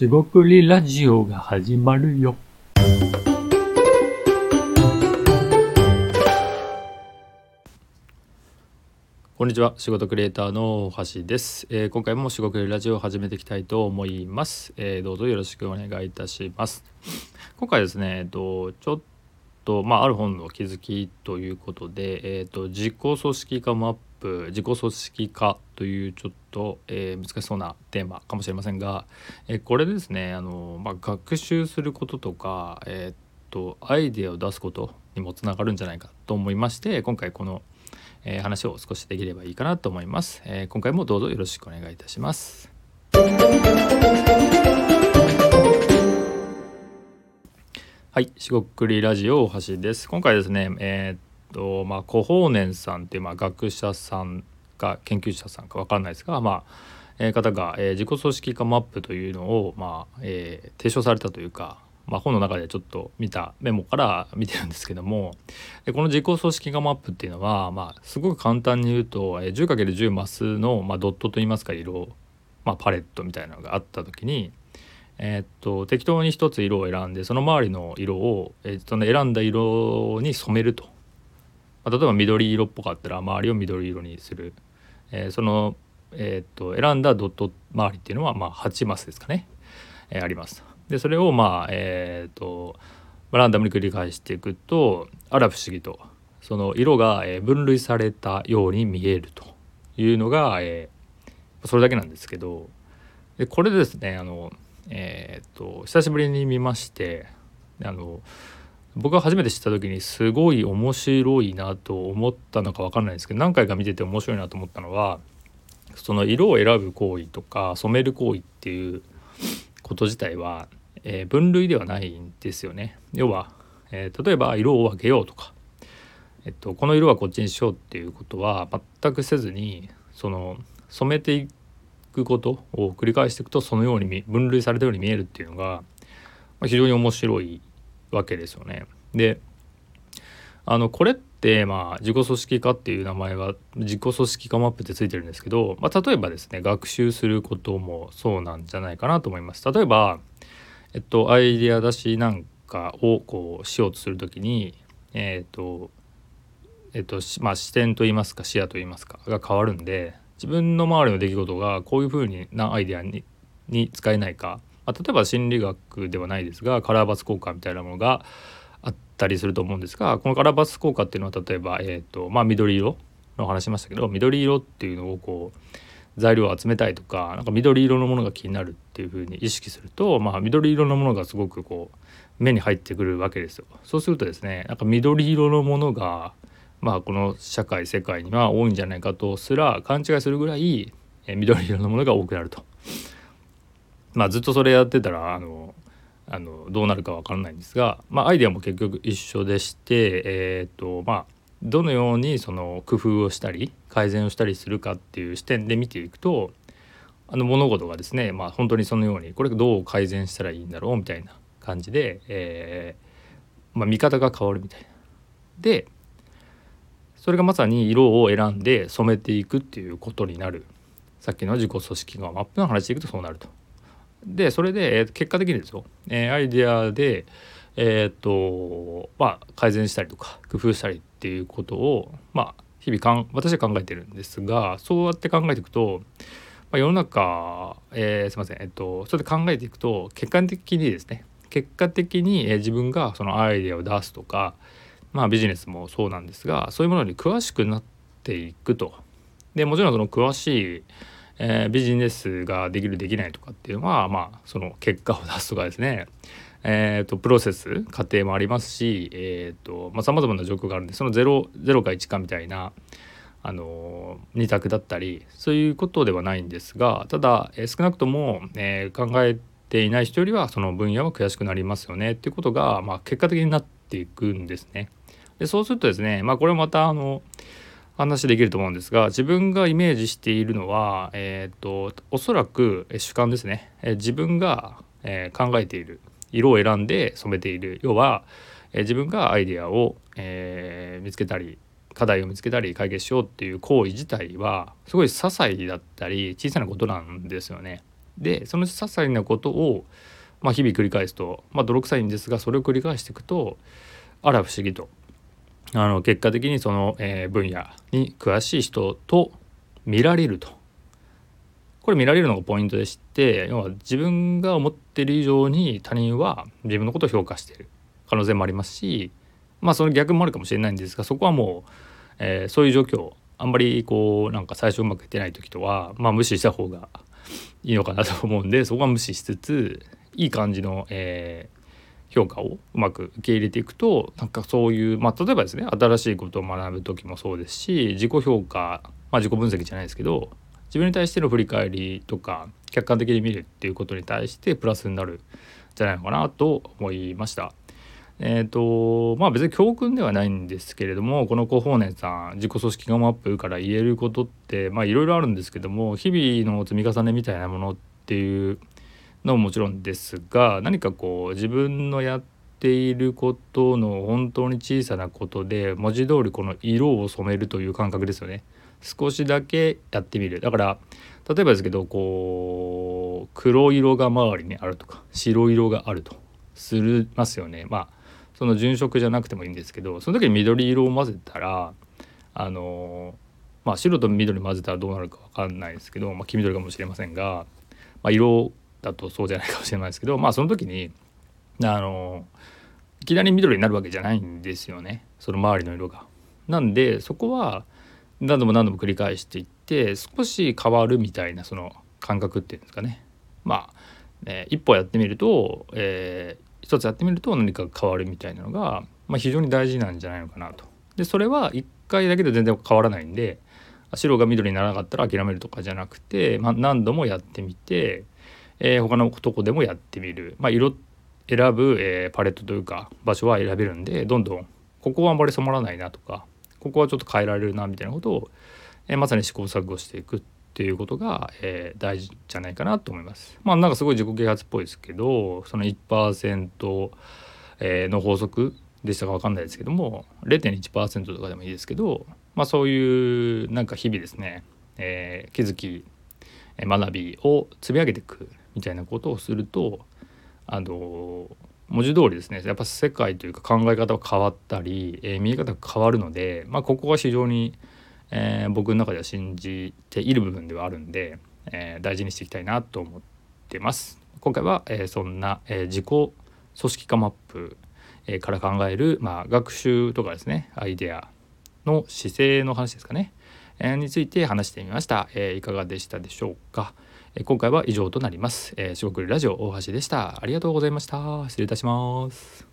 しごくりラジオが始まるよ。こんにちは、仕事クリエイターの大橋です。今回もしごくりラジオを始めていきたいと思います。どうぞよろしくお願いいたします。今回ですね、ちょっとある本の気づきということで、自己組織化マップ自己組織化というちょっと、難しそうなテーマかもしれませんが、これですね学習することとか、アイデアを出すことにもつながるんじゃないかと思いまして、今回この、話を少しできればいいかなと思います。今回もどうぞよろしくお願いいたします。はい、しごくりラジオ大橋です。今回ですね、小法然さんという学者さんか研究者さんか分かんないですが、方が自己組織化マップというのを提唱されたというか、本の中でちょっと見たメモから見てるんですけども、この自己組織化マップっていうのはすごく簡単に言うと 10×10 マスのドットといいますか色、パレットみたいなのがあった時に適当に一つ色を選んで、その周りの色をその選んだ色に染めると。例えば緑色っぽかったら周りを緑色にする、その、選んだドット周りっていうのは8マスですかね、あります。でそれをランダムに繰り返していくと、あら不思議とその色が分類されたように見えるというのが、それだけなんですけど、でこれですね久しぶりに見まして、僕が初めて知った時にすごい面白いなと思ったのか分かんないですけど、何回か見てて面白いなと思ったのは、その色を選ぶ行為とか染める行為っていうこと自体は、分類ではないんですよね。要は、例えば色を分けようとか、この色はこっちにしようっていうことは全くせずに、その染めていくことを繰り返していくと、そのように分類されたように見えるっていうのが、非常に面白いわけですよね。でこれって自己組織化っていう名前は自己組織化マップってついてるんですけど、例えばですね学習することもそうなんじゃないかなと思います。例えば、アイデア出しなんかをしようとするときに、視点といいますか視野といいますかが変わるんで、自分の周りの出来事がこういうふうなアイデアに使えないか、例えば心理学ではないですがカラーバス効果みたいなものがあったりすると思うんですが、このカラーバス効果っていうのは例えば、緑色の話しましたけど、緑色っていうのを材料を集めたいとか、緑色のものが気になるっていうふうに意識すると、緑色のものがすごく目に入ってくるわけですよ。そうするとですね、緑色のものが、この社会世界には多いんじゃないかとすら勘違いするぐらい、緑色のものが多くなると。ずっとそれやってたらどうなるか分からないんですが、アイデアも結局一緒でして、どのようにその工夫をしたり改善をしたりするかっていう視点で見ていくと、物事がですね、本当にそのようにこれどう改善したらいいんだろうみたいな感じで、見方が変わるみたいな。でそれがまさに色を選んで染めていくっていうことになる。さっきの自己組織化マップの話でいくとそうなると。でそれで結果的にですよ、アイデアで改善したりとか工夫したりっていうことを日々私は考えてるんですが、そうやって考えていくと、世の中、それで考えていくと結果的に自分がそのアイデアを出すとか、ビジネスもそうなんですが、そういうものに詳しくなっていくと。でもちろんその詳しいビジネスができるできないとかっていうのは、その結果を出すとかですね、プロセス過程もありますし、さまざまな状況があるんで、その0か1かみたいな二択だったり、そういうことではないんですが、ただ、少なくとも、考えていない人よりはその分野は悔しくなりますよねっていうことが、結果的になっていくんですね。でそうするとですね、これまた話できると思うんですが、自分がイメージしているのは、おそらく主観ですね。自分が、考えている色を選んで染めている、要は、自分がアイデアを、見つけたり課題を見つけたり解決しようっていう行為自体はすごい些細だったり小さなことなんですよね。でその些細なことを、日々繰り返すと、泥臭いんですが、それを繰り返していくとあら不思議と結果的にその、分野に詳しい人と見られると。これ見られるのがポイントでして、要は自分が思っている以上に他人は自分のことを評価している可能性もありますし、その逆もあるかもしれないんですが、そこはもう、そういう状況あんまり最初うまくいってない時とは、無視した方がいいのかなと思うんで、そこは無視しつついい感じの、評価をうまく受け入れていくと、そういう、例えばですね、新しいことを学ぶ時もそうですし、自己評価、自己分析じゃないですけど、自分に対しての振り返りとか客観的に見るっていうことに対してプラスになるんじゃないのかなと思いました。別に教訓ではないんですけれども、この広報年さん自己組織感アップから言えることっていろいろあるんですけども、日々の積み重ねみたいなものっていうのももちろんですが、何か自分のやっていることの本当に小さなことで文字通りこの色を染めるという感覚ですよね。少しだけやってみる。だから例えばですけど、黒色が周りにあるとか白色があるとするますよね。その純色じゃなくてもいいんですけど、その時に緑色を混ぜたら白と緑混ぜたらどうなるか分かんないですけど、黄緑かもしれませんが、色だとそうじゃないかもしれないですけど、その時にいきなり緑になるわけじゃないんですよね、その周りの色が。なんでそこは何度も何度も繰り返していって少し変わるみたいな、その感覚っていうんですかね。一歩やってみると、一つやってみると何か変わるみたいなのが、非常に大事なんじゃないのかなと。でそれは一回だけで全然変わらないんで、白が緑にならなかったら諦めるとかじゃなくて、何度もやってみて、他のとこでもやってみる。色選ぶ、パレットというか場所は選べるんで、どんどんここはあんまり染まらないなとか、ここはちょっと変えられるなみたいなことを、まさに試行錯誤していくっていうことが、大事じゃないかなと思います。すごい自己啓発っぽいですけど、その 1% の法則でしたか分かんないですけども、 0.1% とかでもいいですけど、そういう日々ですね、気づき学びを積み上げていくみたいなことをすると、文字通りですね、やっぱ世界というか考え方が変わったり、見え方が変わるので、ここは非常に、僕の中では信じている部分ではあるんで、大事にしていきたいなと思ってます。今回は、そんな、自己組織化マップ、から考える、学習とかですね、アイデアの姿勢の話ですかね、について話してみました。いかがでしたでしょうか。今回は以上となります。しごくりラジオ大橋でした。ありがとうございました。失礼いたします。